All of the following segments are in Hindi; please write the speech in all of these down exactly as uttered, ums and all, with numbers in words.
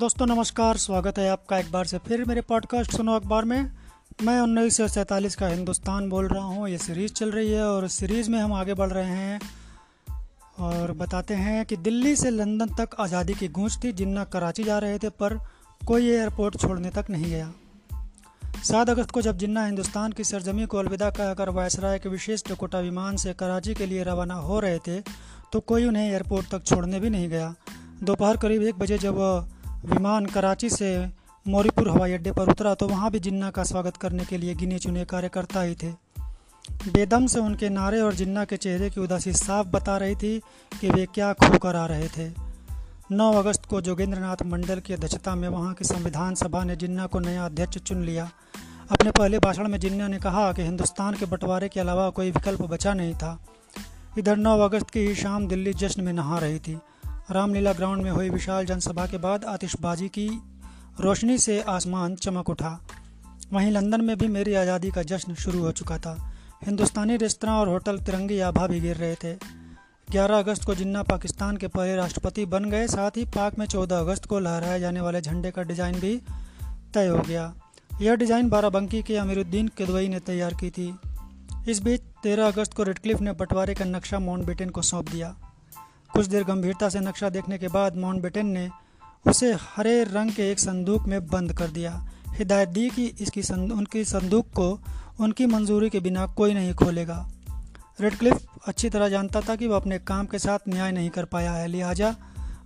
दोस्तों नमस्कार, स्वागत है आपका एक बार से फिर मेरे पॉडकास्ट सुनो अखबार में। मैं उन्नीस सौ सैंतालीस का हिंदुस्तान बोल रहा हूँ। ये सीरीज़ चल रही है और सीरीज़ में हम आगे बढ़ रहे हैं और बताते हैं कि दिल्ली से लंदन तक आज़ादी की गूंज थी। जिन्ना कराची जा रहे थे पर कोई एयरपोर्ट छोड़ने तक नहीं गया। सात अगस्त को जब जिन्ना हिंदुस्तान की सरजमी को अलविदा कहकर वायसराय के विशेष डकोटा विमान से कराची के लिए रवाना हो रहे थे तो कोई उन्हें एयरपोर्ट तक छोड़ने भी नहीं गया। दोपहर करीब एक बजे जब विमान कराची से मौरीपुर हवाई अड्डे पर उतरा तो वहाँ भी जिन्ना का स्वागत करने के लिए गिने चुने कार्यकर्ता ही थे। बेदम से उनके नारे और जिन्ना के चेहरे की उदासी साफ बता रही थी कि वे क्या खोकर आ रहे थे। नौ अगस्त को जोगेंद्र नाथ मंडल की अध्यक्षता में वहाँ की संविधान सभा ने जिन्ना को नया अध्यक्ष चुन लिया। अपने पहले भाषण में जिन्ना ने कहा कि हिंदुस्तान के बंटवारे के अलावा कोई विकल्प बचा नहीं था। इधर नौ अगस्त की ही शाम दिल्ली जश्न में नहा रही थी। रामलीला ग्राउंड में हुई विशाल जनसभा के बाद आतिशबाजी की रोशनी से आसमान चमक उठा। वहीं लंदन में भी मेरी आज़ादी का जश्न शुरू हो चुका था। हिंदुस्तानी रेस्तरां और होटल तिरंगी आभा भी गिर रहे थे। ग्यारह अगस्त को जिन्ना पाकिस्तान के पहले राष्ट्रपति बन गए। साथ ही पाक में चौदह अगस्त को लहराए जाने वाले झंडे का डिज़ाइन भी तय हो गया। यह डिज़ाइन बाराबंकी के अमीरुद्दीन केदवई ने तैयार की थी। इस बीच तेरह अगस्त को रेडक्लिफ ने बंटवारे का नक्शा माउंटबेटन को सौंप दिया। कुछ देर गंभीरता से नक्शा देखने के बाद माउंटबेटन ने उसे हरे रंग के एक संदूक में बंद कर दिया। हिदायत दी कि इसकी संदू, उनकी संदूक को उनकी मंजूरी के बिना कोई नहीं खोलेगा। रेडक्लिफ अच्छी तरह जानता था कि वह अपने काम के साथ न्याय नहीं कर पाया है, लिहाजा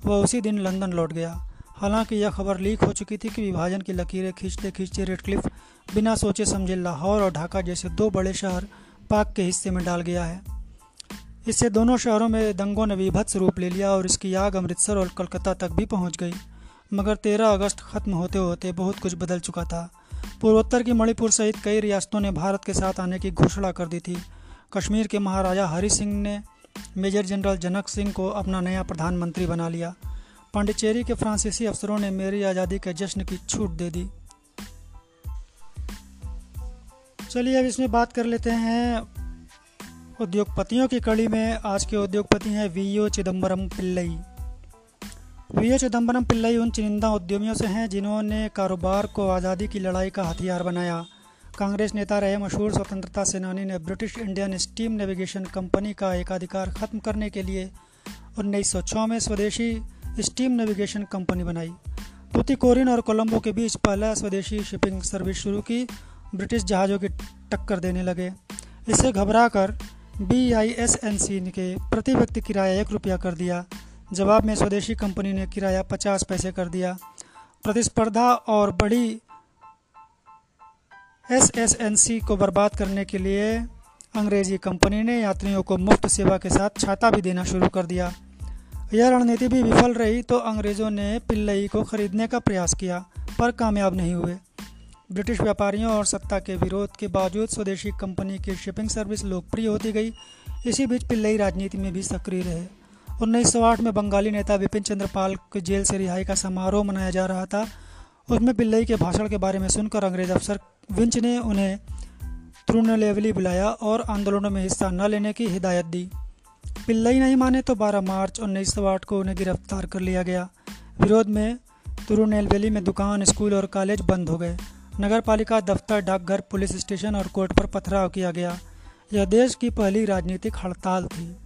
वह उसी दिन लंदन लौट गया। हालांकि यह खबर लीक हो चुकी थी कि विभाजन की लकीरें खींचते खींचते रेडक्लिफ बिना सोचे समझे लाहौर और ढाका जैसे दो बड़े शहर पाक के हिस्से में डाल गया है। इससे दोनों शहरों में दंगों ने विभत्स रूप ले लिया और इसकी आग अमृतसर और कलकत्ता तक भी पहुंच गई। मगर तेरह अगस्त खत्म होते होते बहुत कुछ बदल चुका था। पूर्वोत्तर की मणिपुर सहित कई रियासतों ने भारत के साथ आने की घोषणा कर दी थी। कश्मीर के महाराजा हरि सिंह ने मेजर जनरल जनक सिंह को अपना नया प्रधानमंत्री बना लिया। पांडिचेरी के फ्रांसीसी अफसरों ने मेरी आज़ादी के जश्न की छूट दे दी। चलिए अब इसमें बात कर लेते हैं उद्योगपतियों की कड़ी में। आज के उद्योगपति हैं V O Chidambaram Pillai. V O Chidambaram Pillai उन चुनिंदा उद्यमियों से हैं जिन्होंने कारोबार को आज़ादी की लड़ाई का हथियार बनाया। कांग्रेस नेता रहे मशहूर स्वतंत्रता सेनानी ने British Indian steam navigation company का एकाधिकार खत्म करने के लिए उन्नीस सौ छः में स्वदेशी स्टीम नेविगेशन कंपनी बनाई। तूतीकोरिन और कोलंबो के बीच पहला स्वदेशी शिपिंग सर्विस शुरू की। ब्रिटिश जहाज़ों की टक्कर देने लगे। इससे घबरा कर B I S N C के प्रति व्यक्ति किराया एक रुपया कर दिया। जवाब में स्वदेशी कंपनी ने किराया पचास पैसे कर दिया। प्रतिस्पर्धा और बड़ी एस एस एन सी को बर्बाद करने के लिए अंग्रेजी कंपनी ने यात्रियों को मुफ्त सेवा के साथ छाता भी देना शुरू कर दिया। यह रणनीति भी विफल रही तो अंग्रेज़ों ने पिल्लई को खरीदने का प्रयास किया पर कामयाब नहीं हुए। ब्रिटिश व्यापारियों और सत्ता के विरोध के बावजूद स्वदेशी कंपनी की शिपिंग सर्विस लोकप्रिय होती गई। इसी बीच पिल्लई राजनीति में भी सक्रिय रहे। उन्नीस सौ आठ में बंगाली नेता बिपिन चंद्र पाल की जेल से रिहाई का समारोह मनाया जा रहा था। उसमें पिल्लई के भाषण के बारे में सुनकर अंग्रेज अफसर विंच ने उन्हें तिरुनेलवेली बुलाया और आंदोलनों में हिस्सा न लेने की हिदायत दी। पिल्लई नहीं माने तो बारह मार्च उन्नीस सौ आठ को उन्हें गिरफ्तार कर लिया गया। विरोध में तिरुनेलवेली में दुकान, स्कूल और कॉलेज बंद हो गए। नगर पालिका दफ्तर, डाकघर, पुलिस स्टेशन और कोर्ट पर पथराव किया गया। यह देश की पहली राजनीतिक हड़ताल थी।